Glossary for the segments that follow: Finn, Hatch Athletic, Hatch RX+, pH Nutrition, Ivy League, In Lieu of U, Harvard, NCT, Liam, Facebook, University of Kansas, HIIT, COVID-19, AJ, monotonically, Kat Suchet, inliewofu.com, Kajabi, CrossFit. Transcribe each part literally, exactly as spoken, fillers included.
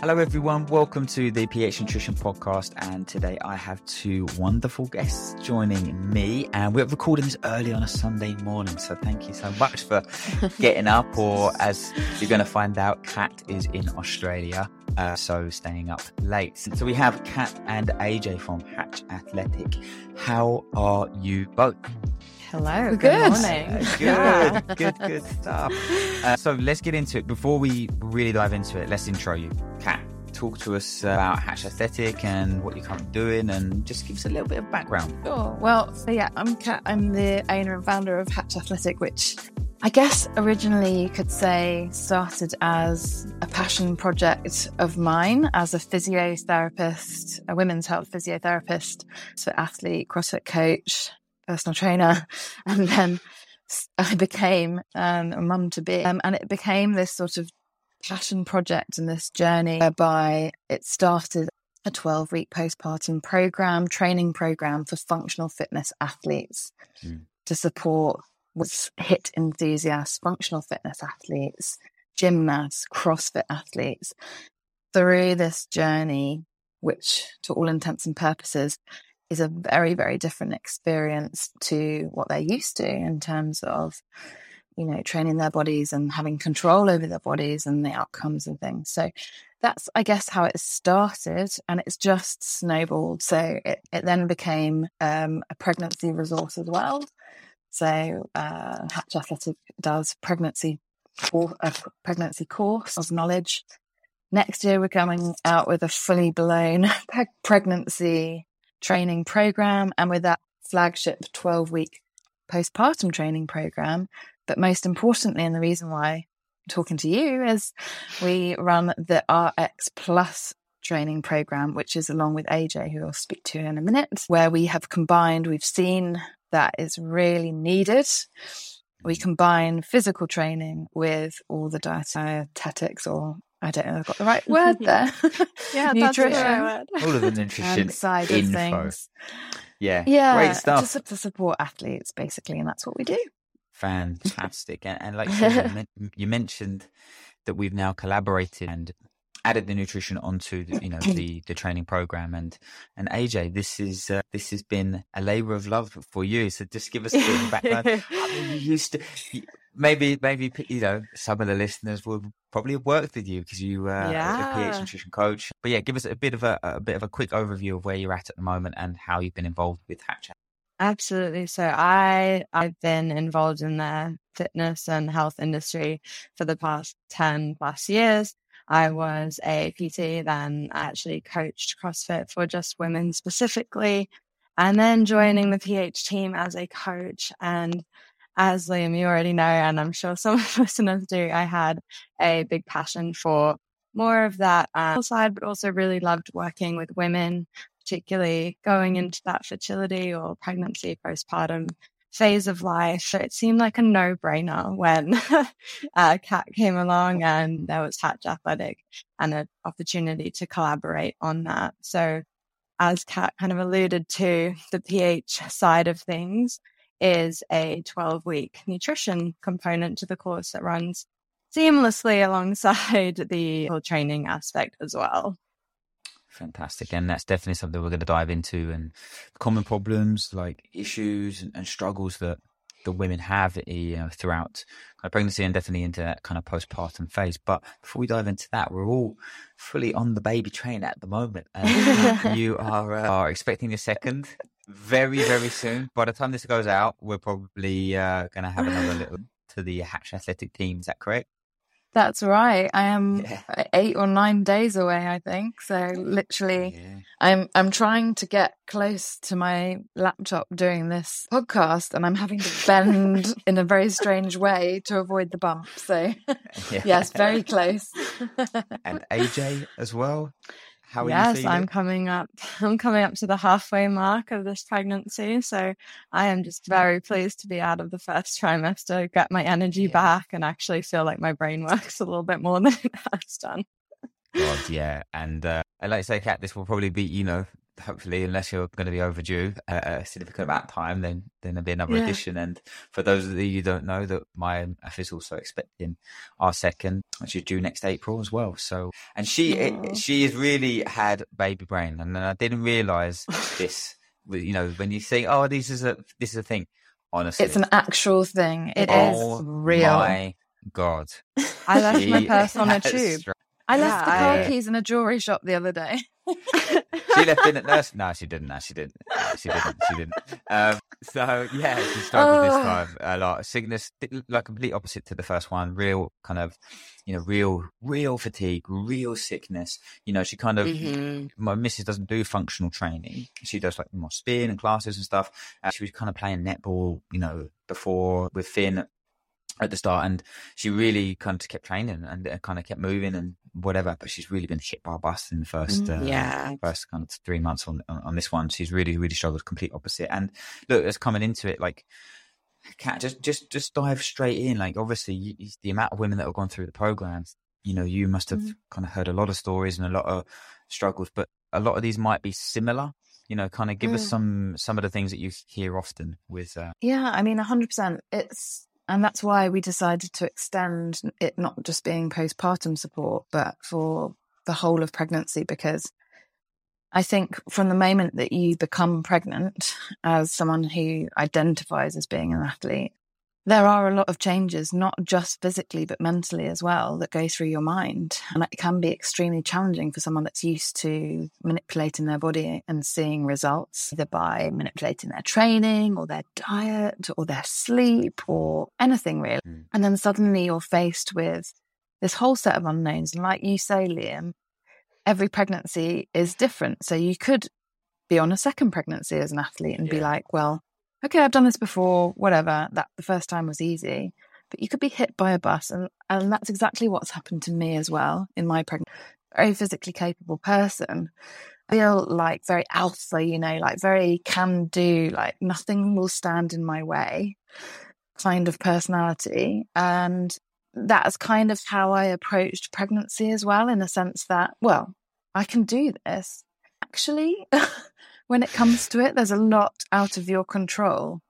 Hello everyone, welcome to the pH Nutrition Podcast, and today I have two wonderful guests joining me, and we're recording this early on a Sunday morning, so thank you so much for getting up, or as you're going to find out, Kat is in Australia. Uh, so staying up late. So we have Kat and A J from Hatch Athletic. How are you both? Hello. Good, good morning. Good, yeah. good, good stuff. Uh, so let's get into it. Before we really dive into it, let's intro you. Kat, talk to us about Hatch Athletic and what you're currently doing, and just give us a little bit of background. Sure. Well, so yeah, I'm Kat. I'm the owner and founder of Hatch Athletic, which I guess originally you could say started as a passion project of mine as a physiotherapist, a women's health physiotherapist, so athlete, CrossFit coach, personal trainer, and then I became um, a mum-to-be. Um, and it became this sort of passion project and this journey whereby it started a twelve-week postpartum program, training program for functional fitness athletes mm. to support was HIIT enthusiasts, functional fitness athletes, gymnasts, CrossFit athletes through this journey, which to all intents and purposes is a very, very different experience to what they're used to in terms of, you know, training their bodies and having control over their bodies and the outcomes and things. So that's, I guess, how it started, and it's just snowballed. So it, it then became um, a pregnancy resource as well. So uh, Hatch Athletic does pregnancy or a pregnancy course of knowledge. Next year, we're coming out with a fully blown pregnancy training program, and with that flagship twelve-week postpartum training program. But most importantly, and the reason why I'm talking to you, is we run the R X plus training program, which is along with A J, who I'll speak to in a minute, where we have combined, we've seen that is really needed. We combine physical training with all the dietetics, or I don't know if I've got the right word there. yeah, nutrition. That's the right word. All of the nutrition side info. Of things. Yeah, yeah, great stuff. Just to support athletes, basically, and that's what we do. Fantastic. and, and like you, you mentioned that we've now collaborated and added the nutrition onto the, you know, the, the training program, and and A J, this is uh, this has been a labour of love for you. So just give us a bit of background. I mean, you used to maybe maybe you know some of the listeners will probably have worked with you because you uh, yeah. are a pH nutrition coach. But yeah, give us a bit of a, a bit of a quick overview of where you're at at the moment and how you've been involved with Hatch. Absolutely. So I I've been involved in the fitness and health industry for the past ten plus years. I was a P T, then I actually coached CrossFit for just women specifically, and then joining the P H team as a coach. And as Liam, you already know, and I'm sure some of the listeners do, I had a big passion for more of that um, side, but also really loved working with women, particularly going into that fertility or pregnancy, postpartum phase of life. So it seemed like a no-brainer when uh, Kat came along and there was Hatch Athletic and an opportunity to collaborate on that. So as Kat kind of alluded to, the pH side of things is a twelve-week nutrition component to the course that runs seamlessly alongside the whole training aspect as well. Fantastic. And that's definitely something we're going to dive into, and common problems, like issues and struggles that the women have, you know, throughout pregnancy and definitely into that kind of postpartum phase. But before we dive into that, we're all fully on the baby train at the moment. And you are, uh, are expecting your second very, very soon. By the time this goes out, we're probably uh, going to have another little to the Hatch Athletic team. Is that correct? That's right. I am yeah. eight or nine days away, I think. So literally, yeah. I'm I'm trying to get close to my laptop doing this podcast, and I'm having to bend in a very strange way to avoid the bump. So yeah. yes, very close. And A J as well. How are yes, you feeling? I'm coming up. I'm coming up to the halfway mark of this pregnancy. So I am just very pleased to be out of the first trimester, get my energy yeah. back, and actually feel like my brain works a little bit more than it has done. God, yeah. And uh, I'd like to say, Kat, this will probably be, you know, hopefully, unless you're going to be overdue uh, a significant amount of time, then, then there'll be another yeah. edition. And for those of you who don't know, that my wife is also expecting our second, which is due next April as well. So, and she it, she has really had baby brain, and then I didn't realise this. You know, when you think, oh, this is a this is a thing. Honestly, it's an actual thing. It oh, is real. My God, I left she my purse on a tube. Str- I left yeah, the car I, keys in a jewelry shop the other day. She left in at nurse. No, she didn't. No, she didn't. No, she didn't. She didn't. Um, so yeah, she struggled oh. this time a lot. Cygnus, like complete opposite to the first one. Real kind of, you know, real, real fatigue, real sickness. You know, she kind of. Mm-hmm. My missus doesn't do functional training. She does like more spin and classes and stuff. And she was kind of playing netball, you know, before with Finn at the start, and she really kind of kept training and kind of kept moving and whatever, but she's really been hit by a bus in the first uh, yeah. first kind of three months on on this one. She's really really struggled, complete opposite. And look, it's coming into it like, Kat, just just just dive straight in. Like obviously you, the amount of women that have gone through the programs, you know, you must have mm-hmm. kind of heard a lot of stories and a lot of struggles, but a lot of these might be similar. You know, kind of give mm. us some some of the things that you hear often with uh... yeah I mean one hundred percent. It's And that's why we decided to extend it, not just being postpartum support, but for the whole of pregnancy, because I think from the moment that you become pregnant, as someone who identifies as being an athlete, there are a lot of changes, not just physically, but mentally as well, that go through your mind. And it can be extremely challenging for someone that's used to manipulating their body and seeing results, either by manipulating their training or their diet or their sleep or anything really. Mm. And then suddenly you're faced with this whole set of unknowns. And like you say, Liam, every pregnancy is different. So you could be on a second pregnancy as an athlete and yeah. be like, well, okay, I've done this before, whatever, that the first time was easy. But you could be hit by a bus, and, and that's exactly what's happened to me as well in my pregnancy. Very physically capable person. I feel like very alpha, you know, like very can-do, like nothing will stand in my way kind of personality. And that's kind of how I approached pregnancy as well, in a sense that, well, I can do this. Actually, when it comes to it, there's a lot out of your control.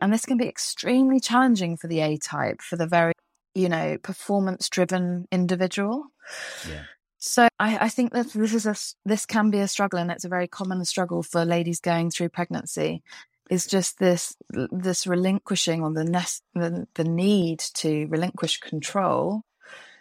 And this can be extremely challenging for the A-type, for the very, you know, performance-driven individual. Yeah. So I, I think that this is a, this can be a struggle, and it's a very common struggle for ladies going through pregnancy. It's just this this relinquishing, or the nest, the, the need to relinquish control.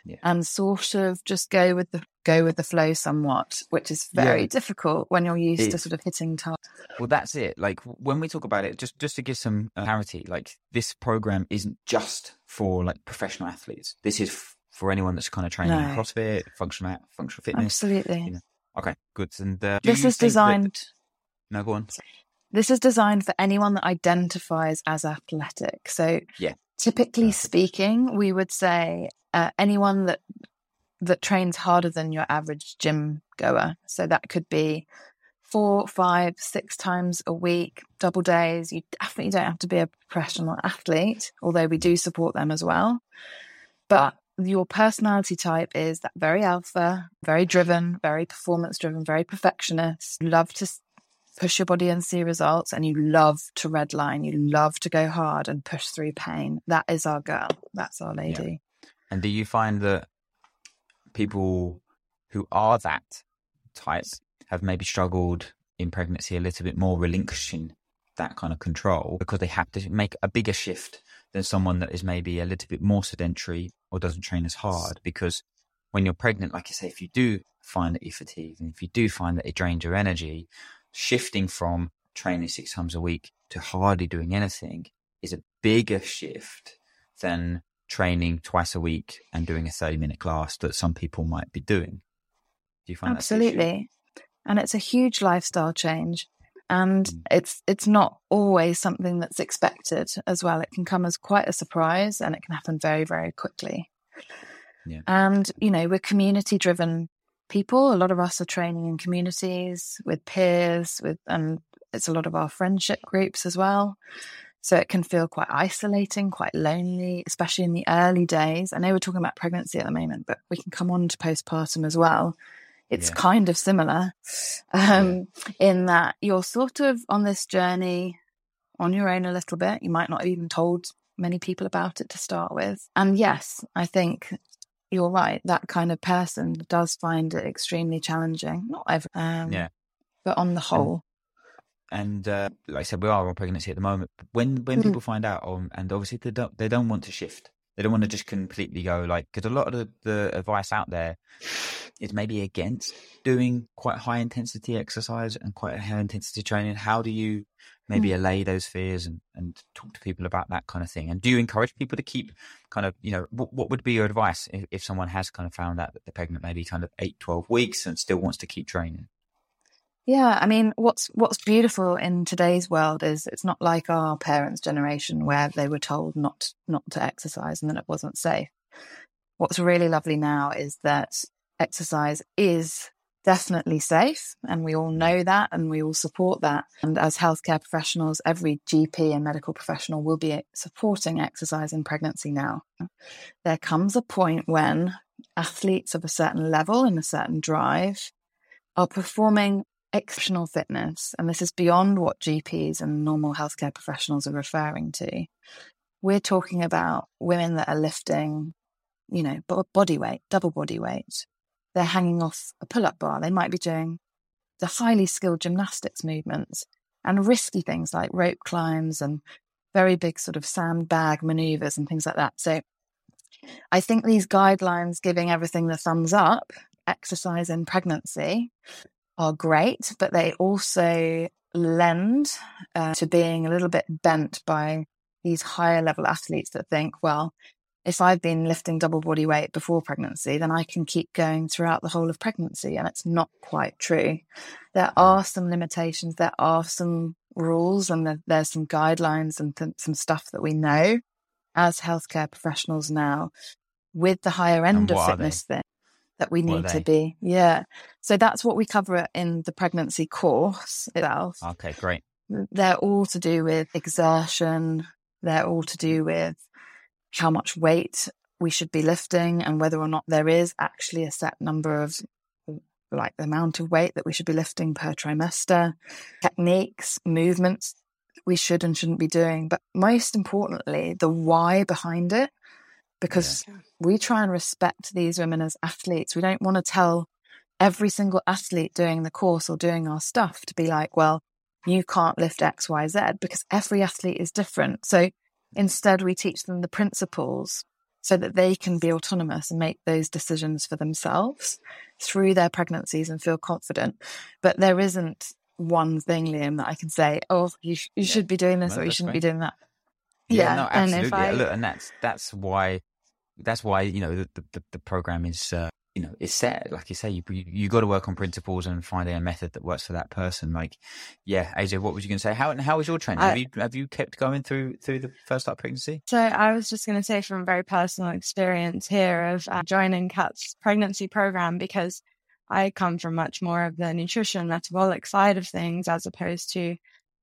Yeah. And sort of just go with the go with the flow somewhat, which is very yeah. difficult when you're used it, to sort of hitting time. Well, that's it. Like when we talk about it, just just to give some clarity, like this program isn't just for like professional athletes. This is f- for anyone that's kind of training no. CrossFit, functional functional fitness. Absolutely. You know. Okay, good. And uh, this is designed. That... No, go on. This is designed for anyone that identifies as athletic. So, yeah. Typically Perfect. speaking, we would say uh, anyone that that trains harder than your average gym goer. So that could be four, five, six times a week, double days. You definitely don't have to be a professional athlete, although we do support them as well. But your personality type is that very alpha, very driven, very performance driven, very perfectionist. You love to push your body and see results, and you love to redline. You love to go hard and push through pain. That is our girl. That's our lady. Yeah. And do you find that people who are that type have maybe struggled in pregnancy a little bit more relinquishing that kind of control because they have to make a bigger shift than someone that is maybe a little bit more sedentary or doesn't train as hard? Because when you're pregnant, like I say, if you do find that you're fatigued and if you do find that it drains your energy, shifting from training six times a week to hardly doing anything is a bigger shift than training twice a week and doing a thirty minute class that some people might be doing. Do you find Absolutely. That? Absolutely. And it's a huge lifestyle change, and mm. it's it's not always something that's expected as well. It can come as quite a surprise, and it can happen very, very quickly. Yeah. And, you know, we're community-driven people. A lot of us are training in communities with peers, with and it's a lot of our friendship groups as well. So it can feel quite isolating, quite lonely, especially in the early days. I know we're talking about pregnancy at the moment, but we can come on to postpartum as well. It's yeah. kind of similar um, yeah. in that you're sort of on this journey on your own a little bit. You might not have even told many people about it to start with. And yes, I think you're right. That kind of person does find it extremely challenging. Not every, um, yeah. but on the whole. And, and uh, like I said, we are on pregnancy at the moment. When when mm. people find out, um, and obviously they don't, they don't want to shift. They don't want to just completely go like, because a lot of the, the advice out there is maybe against doing quite high intensity exercise and quite high intensity training. How do you maybe mm. allay those fears and, and talk to people about that kind of thing? And do you encourage people to keep kind of, you know, what, what would be your advice if, if someone has kind of found out that they're pregnant maybe kind of eight, twelve weeks and still wants to keep training? Yeah, I mean, what's what's beautiful in today's world is it's not like our parents' generation where they were told not not to exercise and then it wasn't safe. What's really lovely now is that exercise is definitely safe, and we all know that and we all support that. And as healthcare professionals, every G P and medical professional will be supporting exercise in pregnancy now. There comes a point when athletes of a certain level and a certain drive are performing exceptional fitness, and this is beyond what G Ps and normal healthcare professionals are referring to. We're talking about women that are lifting, you know, body weight, double body weight. They're hanging off a pull-up bar. They might be doing the highly skilled gymnastics movements and risky things like rope climbs and very big sort of sandbag maneuvers and things like that. So I think these guidelines giving everything the thumbs up, exercise in pregnancy, are great, but they also lend uh, to being a little bit bent by these higher level athletes that think, well, if I've been lifting double body weight before pregnancy, then I can keep going throughout the whole of pregnancy. And it's not quite true. There are some limitations, there are some rules, and there, there's some guidelines and th- some stuff that we know as healthcare professionals now with the higher end of fitness thing. That we need to be. Yeah. So that's what we cover in the pregnancy course itself. Okay, great. They're all to do with exertion. They're all to do with how much weight we should be lifting and whether or not there is actually a set number of, like, the amount of weight that we should be lifting per trimester, techniques, movements we should and shouldn't be doing. But most importantly, the why behind it. Because yeah. we try and respect these women as athletes. We don't want to tell every single athlete doing the course or doing our stuff to be like, well, you can't lift X, Y, Z, because every athlete is different. So instead, we teach them the principles so that they can be autonomous and make those decisions for themselves through their pregnancies and feel confident. But there isn't one thing, Liam, that I can say, oh, you, sh- you yeah. should be doing this no, or you shouldn't great. Be doing that. Yeah, yeah, no, absolutely. And, if I... Look, and that's that's why that's why, you know, the the, the program is, uh, you know, it's set. Like you say, you you got to work on principles and finding a method that works for that person. Like, yeah, A J, what was you going to say? How how is your training? I, have you have you kept going through through the first up pregnancy? So I was just going to say from very personal experience here of uh, joining Kat's pregnancy program, because I come from much more of the nutrition metabolic side of things as opposed to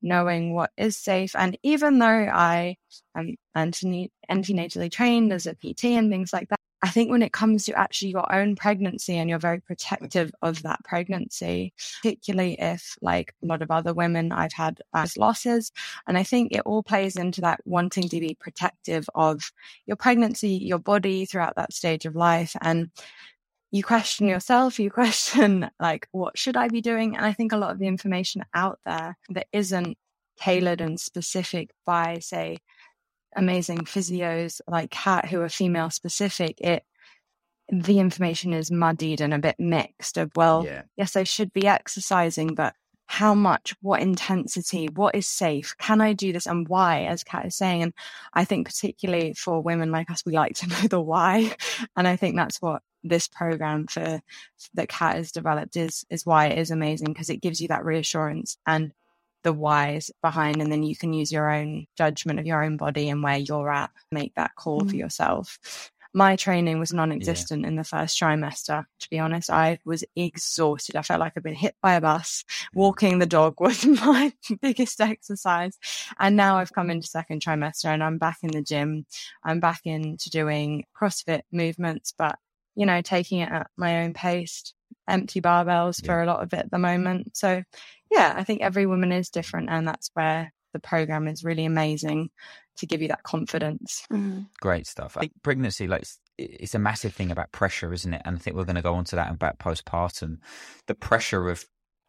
knowing what is safe. And even though I am antene- antenatally trained as a P T and things like that, I think when it comes to actually your own pregnancy and you're very protective of that pregnancy, particularly if, like a lot of other women, I've had uh, losses. And I think it all plays into that wanting to be protective of your pregnancy, your body throughout that stage of life. And you question yourself, you question, like, what should I be doing? And I think a lot of the information out there that isn't tailored and specific by, say, amazing physios like Kat who are female specific, it the information is muddied and a bit mixed of, well, yeah. yes, I should be exercising, but how much, what intensity, what is safe, can I do this and why, as Kat is saying. And I think particularly for women like us, we like to know the why. And I think that's what this program for that Kat has developed is is why it is amazing, because it gives you that reassurance and the whys behind, and then you can use your own judgment of your own body and where you're at, make that call mm-hmm. for yourself. My training was non-existent yeah. in the first trimester, to be honest. I was exhausted. I felt like I'd been hit by a bus. Walking the dog was my biggest exercise. And now I've come into second trimester and I'm back in the gym. I'm back into doing CrossFit movements, but you know, taking it at my own pace, empty barbells yeah. for a lot of it at the moment. So yeah, I think every woman is different, and that's where the program is really amazing to give you that confidence. Mm. Great stuff. I think pregnancy, like, it's, it's a massive thing about pressure, isn't it? And I think we're going to go on to that about postpartum, the pressure of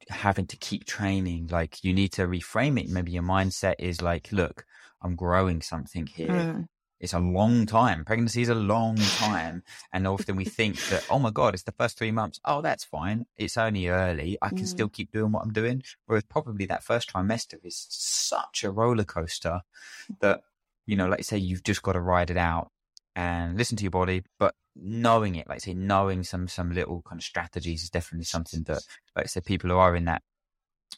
having to keep training. Like, you need to reframe it. Maybe your mindset is like, look, I'm growing something here. Mm. It's a long time. Pregnancy is a long time. And often we think that, oh my God, it's the first three months. Oh, that's fine. It's only early. I can mm. still keep doing what I'm doing. Whereas probably that first trimester is such a roller coaster that, you know, like you say, you've just got to ride it out and listen to your body. But knowing it, like say, knowing some some little kind of strategies is definitely something that, like I say, people who are in that,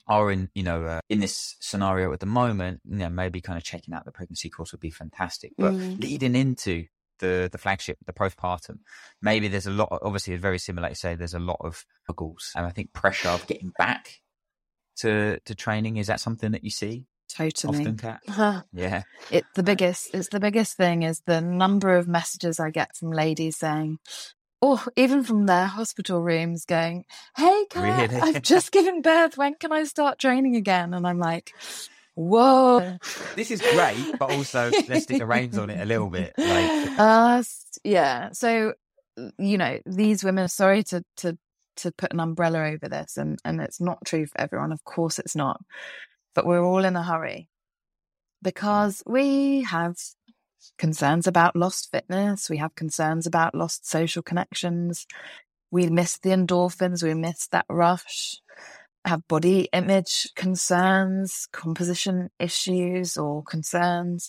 are in, you know, uh, in this scenario at the moment, you know, maybe kind of checking out the pregnancy course would be fantastic. But mm. leading into the the flagship, the postpartum, maybe there's a lot of, obviously very similar, like say, there's a lot of struggles. And I think pressure of getting back to to training, is that something that you see? Totally. Often, Kat? Uh, yeah. It's the biggest, it's the biggest thing is the number of messages I get from ladies saying, or even from their hospital rooms going, hey, Kat, really? I've just given birth. When can I start training again? And I'm like, whoa. This is great, but also let's stick the reins on it a little bit. Like... Uh, yeah. So, you know, these women, sorry to, to, to put an umbrella over this, and, and it's not true for everyone. Of course it's not. But we're all in a hurry because we have concerns about lost fitness, we have concerns about lost social connections, we miss the endorphins, we miss that rush, have body image concerns, composition issues or concerns.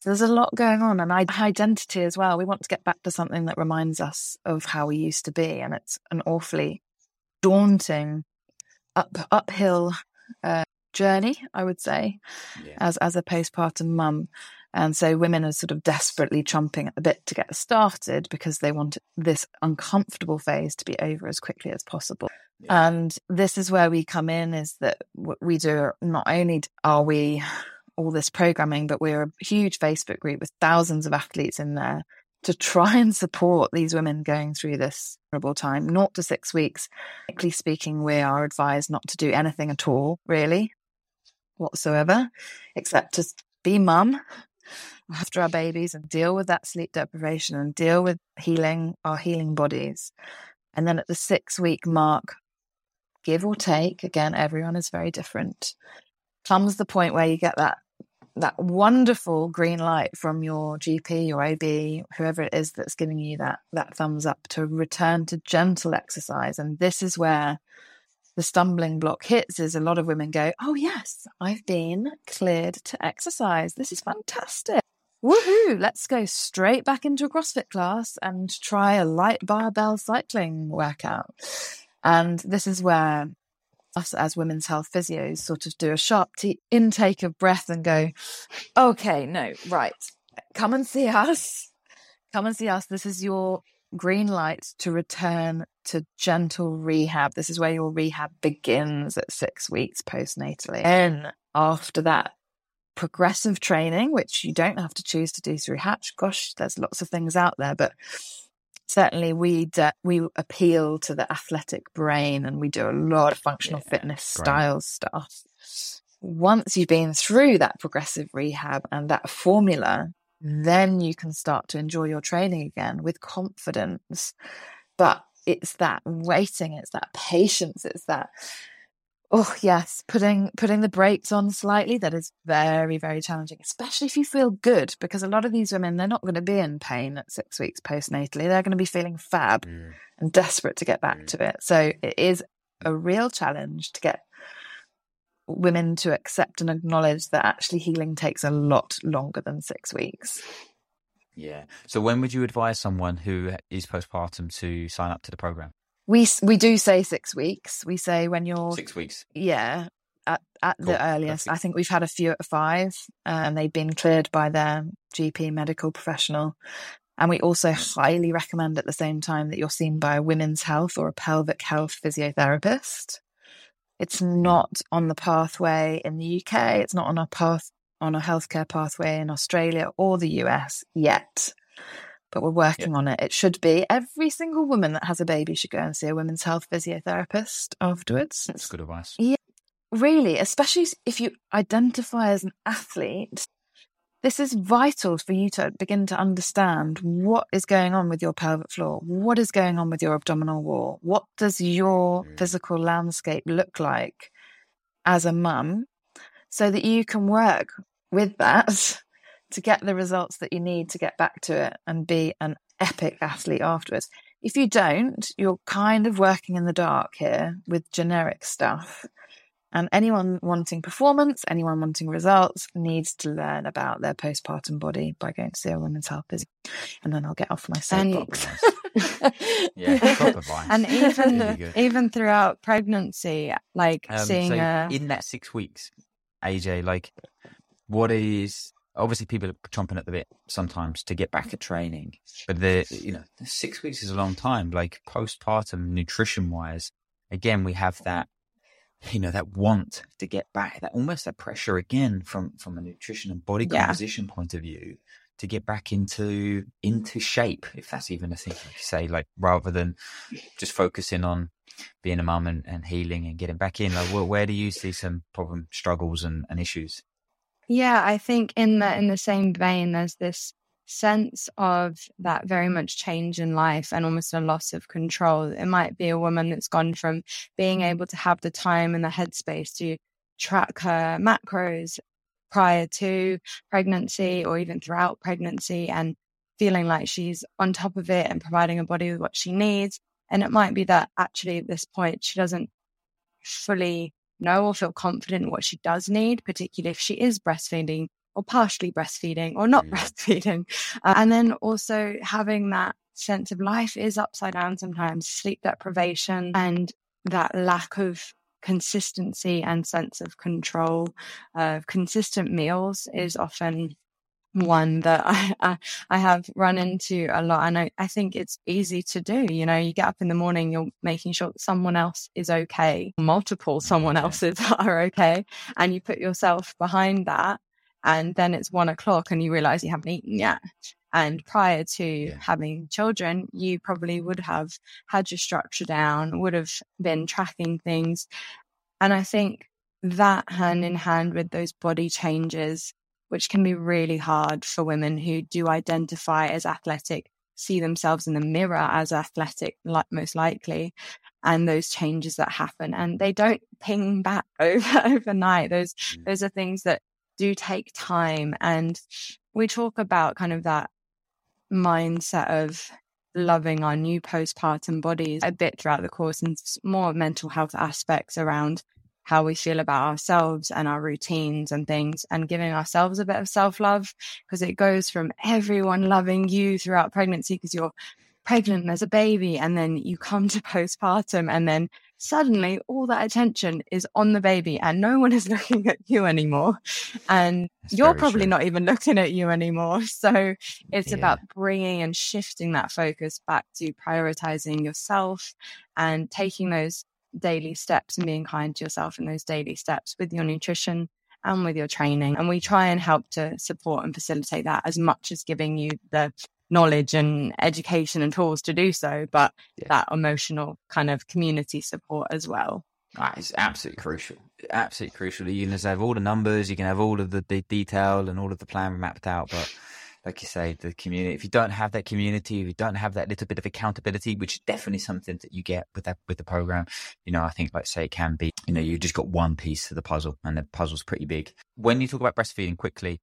So there's a lot going on, and identity as well. We want to get back to something that reminds us of how we used to be, and it's an awfully daunting up uphill uh, journey, I would say, yeah. as as a postpartum mum. And so women are sort of desperately chomping at the bit to get started because they want this uncomfortable phase to be over as quickly as possible. Yeah. And this is where we come in, is that what we do, not only are we all this programming, but we're a huge Facebook group with thousands of athletes in there to try and support these women going through this terrible time, naught to six weeks. Technically speaking, we are advised not to do anything at all, really, whatsoever, except to be mum after our babies and deal with that sleep deprivation and deal with healing our healing bodies. And then at the six week mark, give or take, again, everyone is very different, comes the point where you get that that wonderful green light from your G P, your O B, whoever it is that's giving you that that thumbs up to return to gentle exercise. And this is where the stumbling block hits, is a lot of women go, oh yes, I've been cleared to exercise. This is fantastic. Woohoo! Let's go straight back into a CrossFit class and try a light barbell cycling workout. And this is where us as women's health physios sort of do a sharp t- intake of breath and go, okay, no, right. Come and see us. Come and see us. This is your green light to return to gentle rehab. This is where your rehab begins at six weeks postnatally. And after that, progressive training, which you don't have to choose to do through Hatch. Gosh, there's lots of things out there, but certainly we de- we appeal to the athletic brain, and we do a lot of functional yeah, fitness brain. Style stuff. Once you've been through that progressive rehab and that formula, then you can start to enjoy your training again with confidence. But it's that waiting, it's that patience, it's that oh yes, putting putting the brakes on slightly. That is very, very challenging, especially if you feel good, because a lot of these women, they're not going to be in pain at six weeks postnatally. They're going to be feeling fab mm. and desperate to get back mm. to it. So it is a real challenge to get women to accept and acknowledge that actually healing takes a lot longer than six weeks. Yeah. So when would you advise someone who is postpartum to sign up to the program? We we do say six weeks. We say when you're... Six weeks. Yeah, at, at cool. the earliest. I think we've had a few at five, uh, and they've been cleared by their G P medical professional. And we also highly recommend at the same time that you're seen by a women's health or a pelvic health physiotherapist. It's not on the pathway in the U K. It's not on a, path, on a healthcare pathway in Australia or the U S yet. But we're working yep. on it. It should be. Every single woman that has a baby should go and see a women's health physiotherapist afterwards. That's good advice. Yeah, really, especially if you identify as an athlete. This is vital for you to begin to understand what is going on with your pelvic floor, what is going on with your abdominal wall, what does your mm. physical landscape look like as a mum, so that you can work with that to get the results that you need to get back to it and be an epic athlete afterwards. If you don't, you're kind of working in the dark here with generic stuff. And anyone wanting performance, anyone wanting results, needs to learn about their postpartum body by going to see a women's health visit. And then I'll get off my soapbox. And, yeah, proper advice. And even really even throughout pregnancy, like um, seeing so a... in that six weeks, A J, like what is... Obviously, people are chomping at the bit sometimes to get back at training, but the you know six weeks is a long time. Like postpartum, nutrition-wise, again, we have that you know that want to get back, that almost that pressure again from from a nutrition and body composition yeah. point of view to get back into into shape, if that's even a thing. Like you say, like rather than just focusing on being a mum and, and healing and getting back in. Like, well, where do you see some problem struggles and, and issues? Yeah, I think in the, in the same vein, there's this sense of that very much change in life and almost a loss of control. It might be a woman that's gone from being able to have the time and the headspace to track her macros prior to pregnancy or even throughout pregnancy and feeling like she's on top of it and providing her body with what she needs. And it might be that actually at this point, she doesn't fully know or feel confident in what she does need, particularly if she is breastfeeding or partially breastfeeding or not yeah. breastfeeding. Uh, and then also having that sense of life is upside down sometimes, sleep deprivation and that lack of consistency and sense of control. Uh, consistent meals is often one that I, I, I have run into a lot. And I, I think it's easy to do. You know, you get up in the morning, you're making sure that someone else is okay, multiple someone else's are okay. And you put yourself behind that. And then it's one o'clock and you realize you haven't eaten yet. And prior to yeah. having children, you probably would have had your structure down, would have been tracking things. And I think that hand in hand with those body changes, which can be really hard for women who do identify as athletic, see themselves in the mirror as athletic, like most likely, and those changes that happen. And they don't ping back over overnight. Those, mm. those are things that do take time. And we talk about kind of that mindset of loving our new postpartum bodies a bit throughout the course and more mental health aspects around how we feel about ourselves and our routines and things, and giving ourselves a bit of self-love, because it goes from everyone loving you throughout pregnancy because you're pregnant and there's a baby, and then you come to postpartum and then suddenly all that attention is on the baby and no one is looking at you anymore, and That's you're probably true. Not even looking at you anymore. So it's yeah. about bringing and shifting that focus back to prioritizing yourself and taking those daily steps and being kind to yourself in those daily steps with your nutrition and with your training. And we try and help to support and facilitate that as much as giving you the knowledge and education and tools to do so, but yeah. that emotional kind of community support as well. That is absolutely crucial. Absolutely crucial. You can just have all the numbers, you can have all of the de- detail and all of the plan mapped out, but like you say, the community, if you don't have that community, if you don't have that little bit of accountability, which is definitely something that you get with that, with the program, you know, I think, like say, it can be, you know, you just got one piece of the puzzle and the puzzle's pretty big. When you talk about breastfeeding quickly,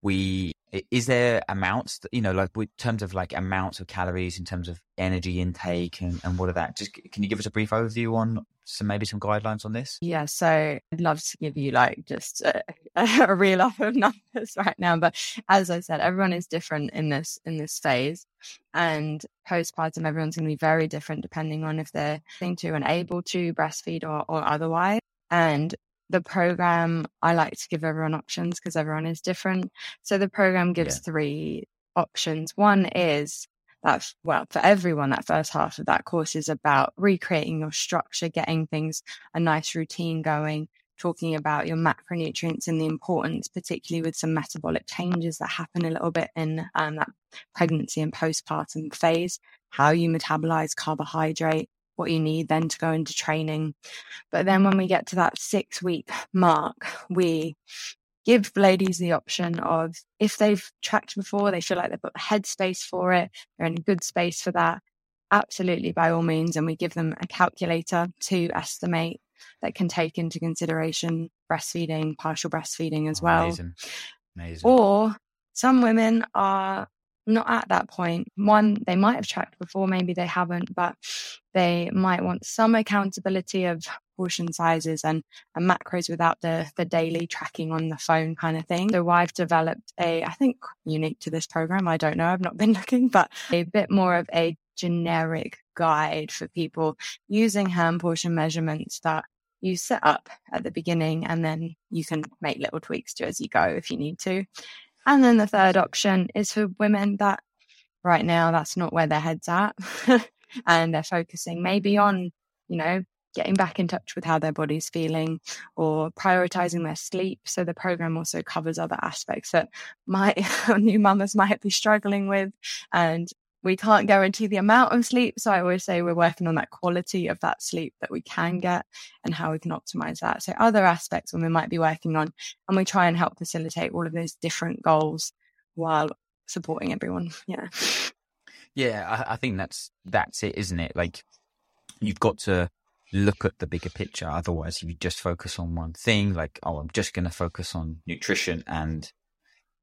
we, is there amounts, you know, like in terms of like amounts of calories, in terms of energy intake and, and what of that? Just can you give us a brief overview on some, maybe some guidelines on this? Yeah, so I'd love to give you like just a, a reel off of numbers right now. But as I said, everyone is different in this, in this phase. And postpartum, everyone's going to be very different depending on if they're willing to and able to breastfeed or, or otherwise. And the program, I like to give everyone options because everyone is different. So the program gives yeah. three options. One is that, well, for everyone, that first half of that course is about recreating your structure, getting things, a nice routine going, talking about your macronutrients and the importance, particularly with some metabolic changes that happen a little bit in um, that pregnancy and postpartum phase, how you metabolize carbohydrate, what you need then to go into training. But then when we get to that six week mark, we give ladies the option of, if they've tracked before, they feel like they've got the headspace for it, they're in a good space for that, absolutely, by all means. And we give them a calculator to estimate that can take into consideration breastfeeding, partial breastfeeding as well. Amazing. Amazing. Or some women are not at that point. One, they might have tracked before, maybe they haven't, but they might want some accountability of portion sizes and, and macros without the, the daily tracking on the phone kind of thing. So I've developed a, I think unique to this program, I don't know, I've not been looking, but a bit more of a generic guide for people using hand portion measurements that you set up at the beginning, and then you can make little tweaks to as you go if you need to. And then the third option is for women that right now, that's not where their head's at and they're focusing maybe on, you know, getting back in touch with how their body's feeling or prioritizing their sleep. So the program also covers other aspects that might new mamas might be struggling with, and we can't guarantee the amount of sleep. So I always say we're working on that quality of that sleep that we can get and how we can optimize that. So other aspects when we might be working on, and we try and help facilitate all of those different goals while supporting everyone. Yeah. Yeah. I, I think that's, that's it, isn't it? Like, you've got to look at the bigger picture. Otherwise, if you just focus on one thing, like, oh, I'm just going to focus on nutrition and,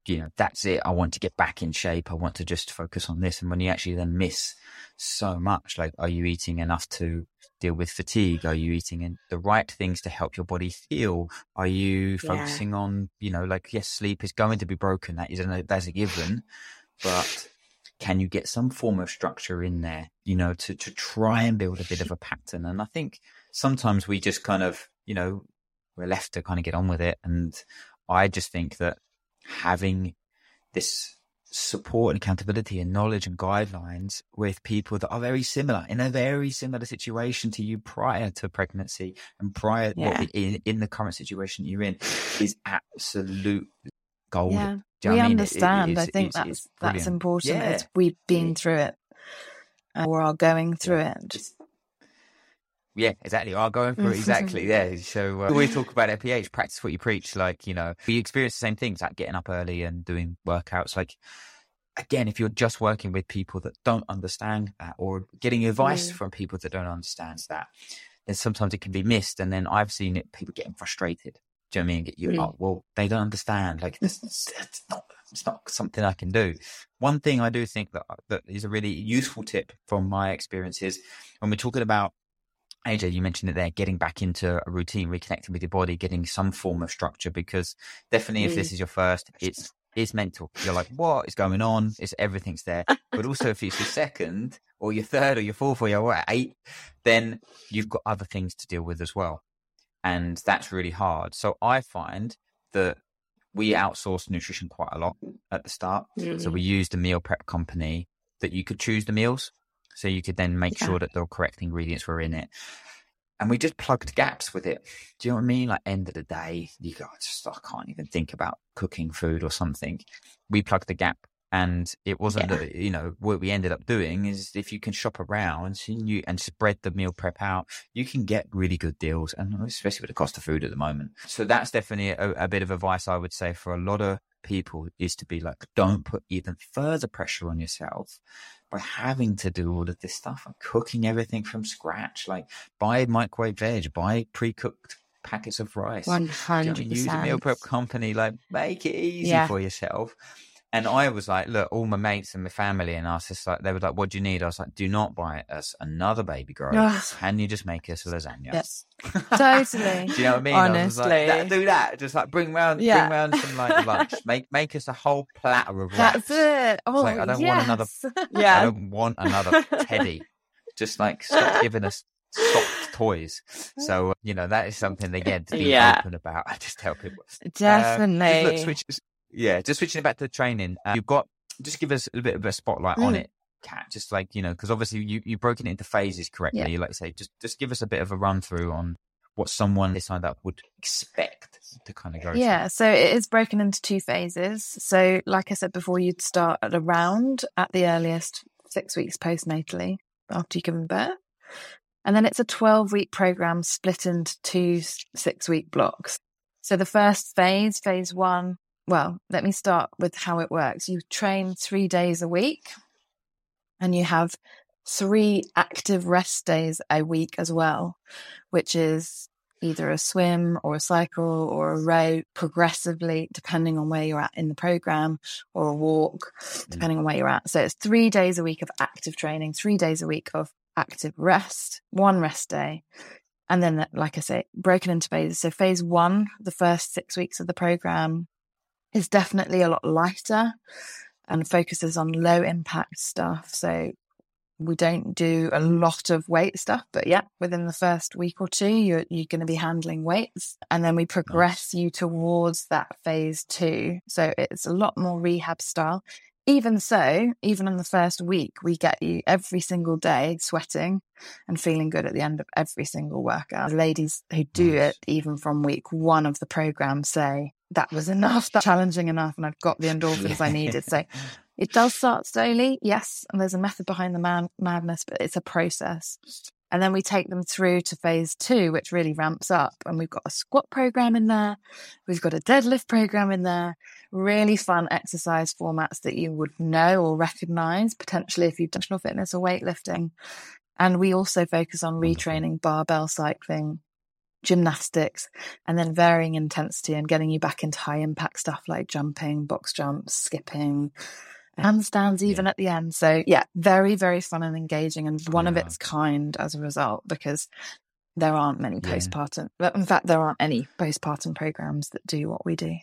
you know, that's it, I want to get back in shape, I want to just focus on this. And when you actually then miss so much, like, are you eating enough to deal with fatigue? Are you eating in the right things to help your body feel? Are you focusing yeah. on, you know, like, yes, sleep is going to be broken. That is a, that's a given. But can you get some form of structure in there, you know, to, to try and build a bit of a pattern? And I think sometimes we just kind of, you know, we're left to kind of get on with it. And I just think that having this support and accountability and knowledge and guidelines with people that are very similar, in a very similar situation to you prior to pregnancy and prior yeah. what, in, in the current situation you're in, is absolute gold. Yeah. Do you we know what I mean? understand. It, it is, I think it's, that's it's that's important. Yeah. It's, we've been through it uh, or are going through yeah. it. It's, Yeah, exactly. I'll go in for it. Exactly. Yeah. So uh, we talk about at P H, practice what you preach. Like, you know, we experience the same things, like getting up early and doing workouts. Like, again, if you're just working with people that don't understand that, or getting advice mm. from people that don't understand that, then sometimes it can be missed. And then I've seen it, people getting frustrated. Do you know what I mean? Get you, mm. oh, well, they don't understand. Like, this, it's not, it's not something I can do. One thing I do think that that is a really useful tip from my experience is when we're talking about A J, you mentioned that they're getting back into a routine, reconnecting with your body, getting some form of structure, because definitely if this is your first, it's it's mental. You're like, what is going on? It's everything's there. But also if it's your second or your third or your fourth or your eighth, then you've got other things to deal with as well. And that's really hard. So I find that we outsource nutrition quite a lot at the start. Mm-hmm. So we used a meal prep company that you could choose the meals. So you could then make yeah. sure that the correct ingredients were in it. And we just plugged gaps with it. Do you know what I mean? Like end of the day, you go, I, just, I can't even think about cooking food or something. We plugged the gap. And it wasn't, yeah. the, you know, what we ended up doing is if you can shop around and, you, and spread the meal prep out, you can get really good deals, and especially with the cost of food at the moment. So that's definitely a, a bit of advice I would say for a lot of people, is to be like, don't put even further pressure on yourself by having to do all of this stuff and cooking everything from scratch. Like buy microwave veg, buy pre-cooked packets of rice. one hundred percent. Use a meal prep company, like make it easy yeah. for yourself. And I was like, look, all my mates and my family, and I was just like, they were like, what do you need? I was like, do not buy us another baby grow. Can you just make us a lasagna? Yes, totally. Do you know what I mean? Honestly. I was like, that, do that. Just like bring round, yeah. bring round some like lunch. Make make us a whole platter of rice. That's it. Oh, like, I don't yes. want another. Yeah. I don't want another teddy. Just like stop giving us soft toys. So uh, you know that is something they get to be yeah. open about. I just tell people definitely. Uh, just, look, switch, Yeah, just switching back to training, uh, you've got, just give us a bit of a spotlight mm. on it, Kat, just like, you know, because obviously you, you've broken it into phases correctly, yeah. like you say, just, just give us a bit of a run through on what someone they signed up would expect to kind of go Yeah, through. So it is broken into two phases. So like I said before, you'd start at a round at the earliest, six weeks postnatally after you've given birth. And then it's a twelve-week program split into two six-week blocks. So the first phase, phase one, well, let me start with how it works. You train three days a week and you have three active rest days a week as well, which is either a swim or a cycle or a row progressively, depending on where you're at in the program, or a walk, depending on where you're at. So it's three days a week of active training, three days a week of active rest, one rest day. And then, like I say, broken into phases. So phase one, the first six weeks of the program, is definitely a lot lighter and focuses on low impact stuff. So we don't do a lot of weight stuff, but yeah, within the first week or two, you're, you're going to be handling weights. And then we progress nice. you towards that phase two. So it's a lot more rehab style. Even so, even in the first week, we get you every single day sweating and feeling good at the end of every single workout. The ladies who do nice. it, even from week one of the program, say, that was enough, that's challenging enough, and I've got the endorphins I needed. So it does start slowly, yes, and there's a method behind the man- madness, but it's a process. And then we take them through to phase two, which really ramps up. And we've got a squat program in there. We've got a deadlift program in there. Really fun exercise formats that you would know or recognize, potentially if you've done functional fitness or weightlifting. And we also focus on retraining, barbell cycling, gymnastics, and then varying intensity and getting you back into high impact stuff like jumping, box jumps, skipping, handstands even yeah. at the end. So yeah, very, very fun and engaging, and one yeah. of its kind as a result, because there aren't many yeah. postpartum, in fact, there aren't any postpartum programs that do what we do.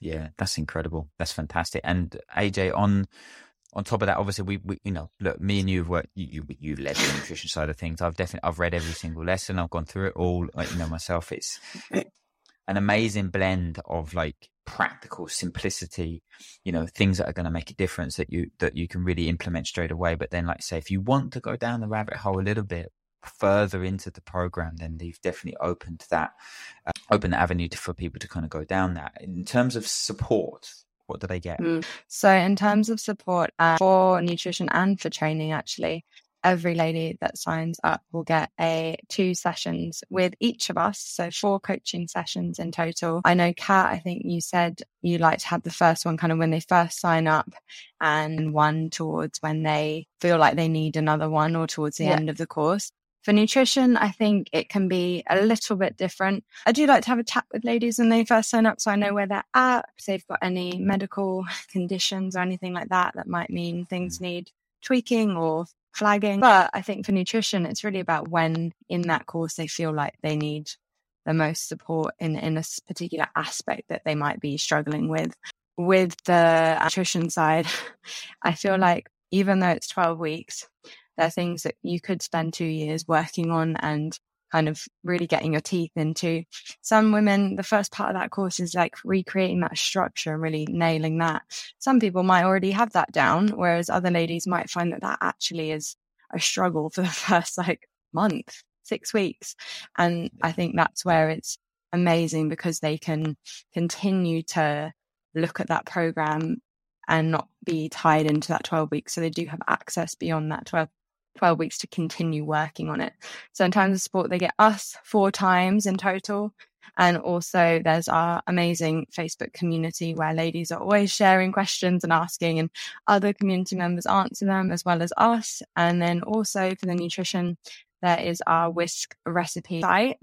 Yeah, that's incredible. That's fantastic. And A J, on on top of that, obviously, we, we you know, look, me and you have worked, you, you, you've led the nutrition side of things. I've definitely, I've read every single lesson. I've gone through it all, like, you know, myself. It's an amazing blend of like practical simplicity, you know, things that are going to make a difference that you, that you can really implement straight away. But then, like say, if you want to go down the rabbit hole a little bit further into the program, then they've definitely opened that, uh, opened the avenue to, for people to kind of go down that. In terms of support, what do they get? Mm. So in terms of support uh, for nutrition and for training, actually, every lady that signs up will get a two sessions with each of us. So four coaching sessions in total. I know, Kat, I think you said you like to have the first one kind of when they first sign up, and one towards when they feel like they need another one, or towards the yeah. end of the course. For nutrition, I think it can be a little bit different. I do like to have a chat with ladies when they first sign up, so I know where they're at, if they've got any medical conditions or anything like that that might mean things need tweaking or flagging. But I think for nutrition, it's really about when in that course they feel like they need the most support in, in a particular aspect that they might be struggling with. With the nutrition side, I feel like even though it's twelve weeks, there are things that you could spend two years working on and kind of really getting your teeth into. Some women, the first part of that course is like recreating that structure and really nailing that. Some people might already have that down, whereas other ladies might find that that actually is a struggle for the first like month, six weeks. And I think that's where it's amazing because they can continue to look at that program and not be tied into that twelve weeks. So they do have access beyond that twelve, twelve weeks to continue working on it. So in terms of support, they get us four times in total. And also there's our amazing Facebook community where ladies are always sharing questions and asking, and other community members answer them as well as us. And then also for the nutrition, there is our whisk recipe site.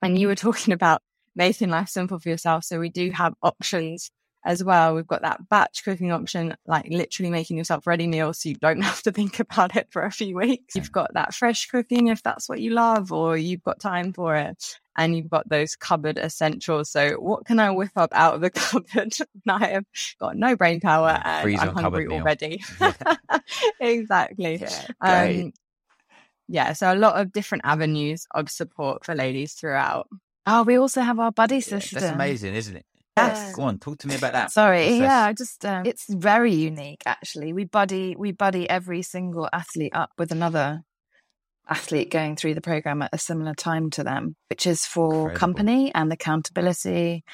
And you were talking about making life simple for yourself. So we do have options as well. We've got that batch cooking option, like literally making yourself ready meals so you don't have to think about it for a few weeks. You've got that fresh cooking if that's what you love or you've got time for it. And you've got those cupboard essentials. So what can I whip up out of the cupboard? And I have got no brain power yeah, and I'm hungry already. Yeah. Exactly. Yeah, um, yeah, so a lot of different avenues of support for ladies throughout. Oh, we also have our buddy system. Yeah, that's amazing, isn't it? Yes. Go on, talk to me about that. Sorry, process. yeah, I just um, it's very unique actually. We buddy, we buddy every single athlete up with another athlete going through the program at a similar time to them, which is for Incredible. company and accountability.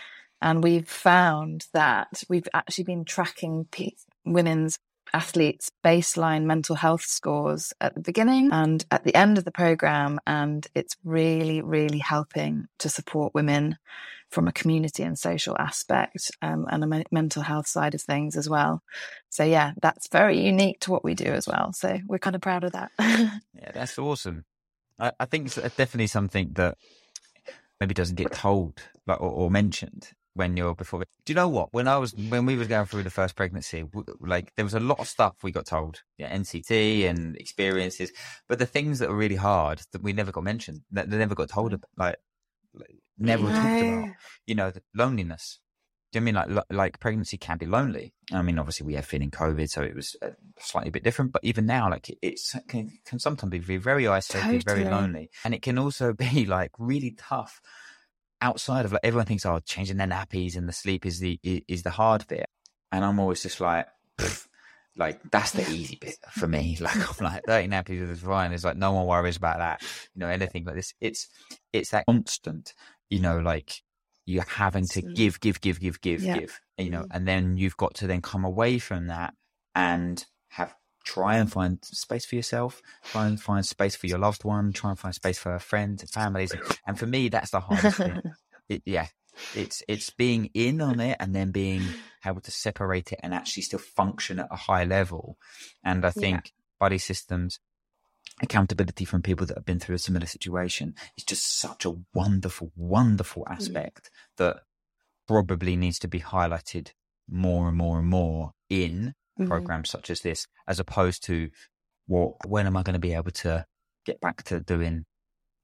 And we've found that we've actually been tracking p- women's athletes' baseline mental health scores at the beginning and at the end of the program, and it's really, really helping to support women from a community and social aspect um, and a me- mental health side of things as well. So yeah, that's very unique to what we do as well. So we're kind of proud of that. Yeah, that's awesome. I, I think it's definitely something that maybe doesn't get told like, or, or mentioned when you're before. Do you know what? When I was, when we was going through the first pregnancy, we, like there was a lot of stuff we got told, yeah, N C T and experiences, but the things that were really hard that we never got mentioned, that they never got told about, like, like never no. talked about, you know, the loneliness. Do you know what I mean? Like, like pregnancy can be lonely. I mean, obviously we had Finn in COVID, so it was slightly a bit different, but even now, like it it's, can, can sometimes be very isolated, totally. very lonely. And it can also be like really tough outside of like, everyone thinks, oh, changing their nappies and the sleep is the, is the hard bit. And I'm always just like, pff, like that's the easy bit for me. Like I'm like thirty nappies with this Ryan. It's like, no one worries about that. You know, anything like this. It's, it's that constant, you know, like you're having to give, give, give, give, give, yeah. give, you know, and then you've got to then come away from that and have, try and find space for yourself, try and find space for your loved one, try and find space for friends and families. And for me, that's the hardest thing. It, yeah. It's, it's being in on it and then being able to separate it and actually still function at a high level. And I think yeah. buddy systems, accountability from people that have been through a similar situation is just such a wonderful, wonderful aspect mm-hmm. that probably needs to be highlighted more and more and more in mm-hmm. programs such as this, as opposed to what, when am I going to be able to get back to doing,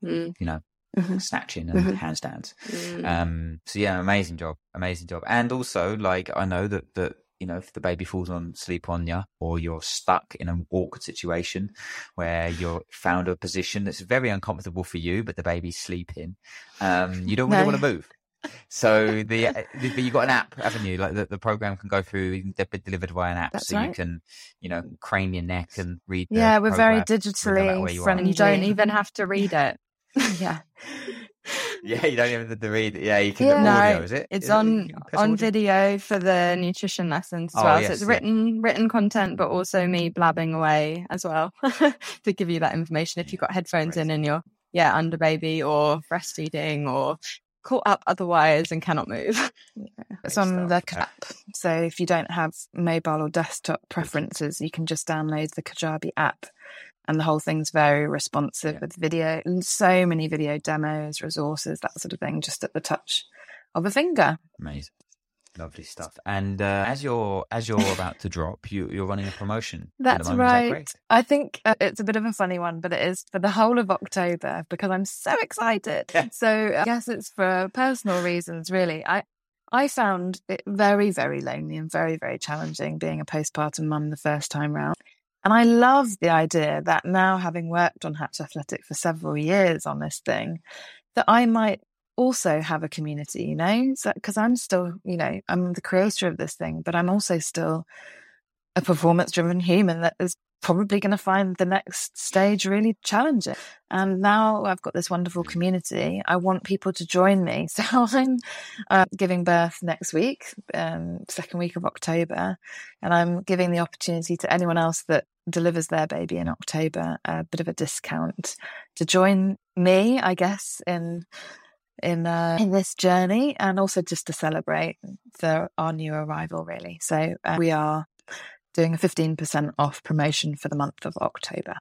mm. you know, mm-hmm. snatching and mm-hmm. handstands. Mm-hmm. Um, so yeah, amazing job, amazing job. And also like, I know that, that, you know, if the baby falls on sleep on you or you're stuck in an awkward situation where you're found a position that's very uncomfortable for you, but the baby's sleeping, um, you don't really no. want to move. So the, the you got an app, haven't you? Like the, the program can go through, they've been delivered via an app, that's so right. you can, you know, crane your neck and read. Yeah, the we're program, very digitally no friendly. You don't even have to read it. yeah. Yeah, you don't even have to read it. Yeah, you can yeah. do audio, no, is it? It's is on, it, on video for the nutrition lessons as oh, well. Yes, so it's yeah. written written content, but also me blabbing away as well to give you that information if you've got headphones Breast. in and you're, yeah, under baby or breastfeeding or caught up otherwise and cannot move. Yeah. It's on stuff. the Kajabi app. So if you don't have mobile or desktop preferences, you can just download the Kajabi app. And the whole thing's very responsive yeah. with video, and so many video demos, resources, that sort of thing, just at the touch of a finger. Amazing. Lovely stuff. And uh, as you're as you're about to drop, you, you're running a promotion. That's at the moment. Right. Is that correct? I think uh, it's a bit of a funny one, but it is for the whole of October because I'm so excited. Yeah. So I guess it's for personal reasons, really. I I found it very, very lonely and very, very challenging being a postpartum mum the first time round. And I love the idea that now, having worked on Hatch Athletic for several years on this thing, that I might also have a community, you know, because so, I'm still, you know, I'm the creator of this thing, but I'm also still a performance-driven human that is probably going to find the next stage really challenging. And now I've got this wonderful community. I want people to join me. So I'm uh, giving birth next week, um, second week of October, and I'm giving the opportunity to anyone else that delivers their baby in October a bit of a discount to join me, I guess, in in uh, in this journey, and also just to celebrate the, our new arrival, really. So uh, we are doing a fifteen percent off promotion for the month of October.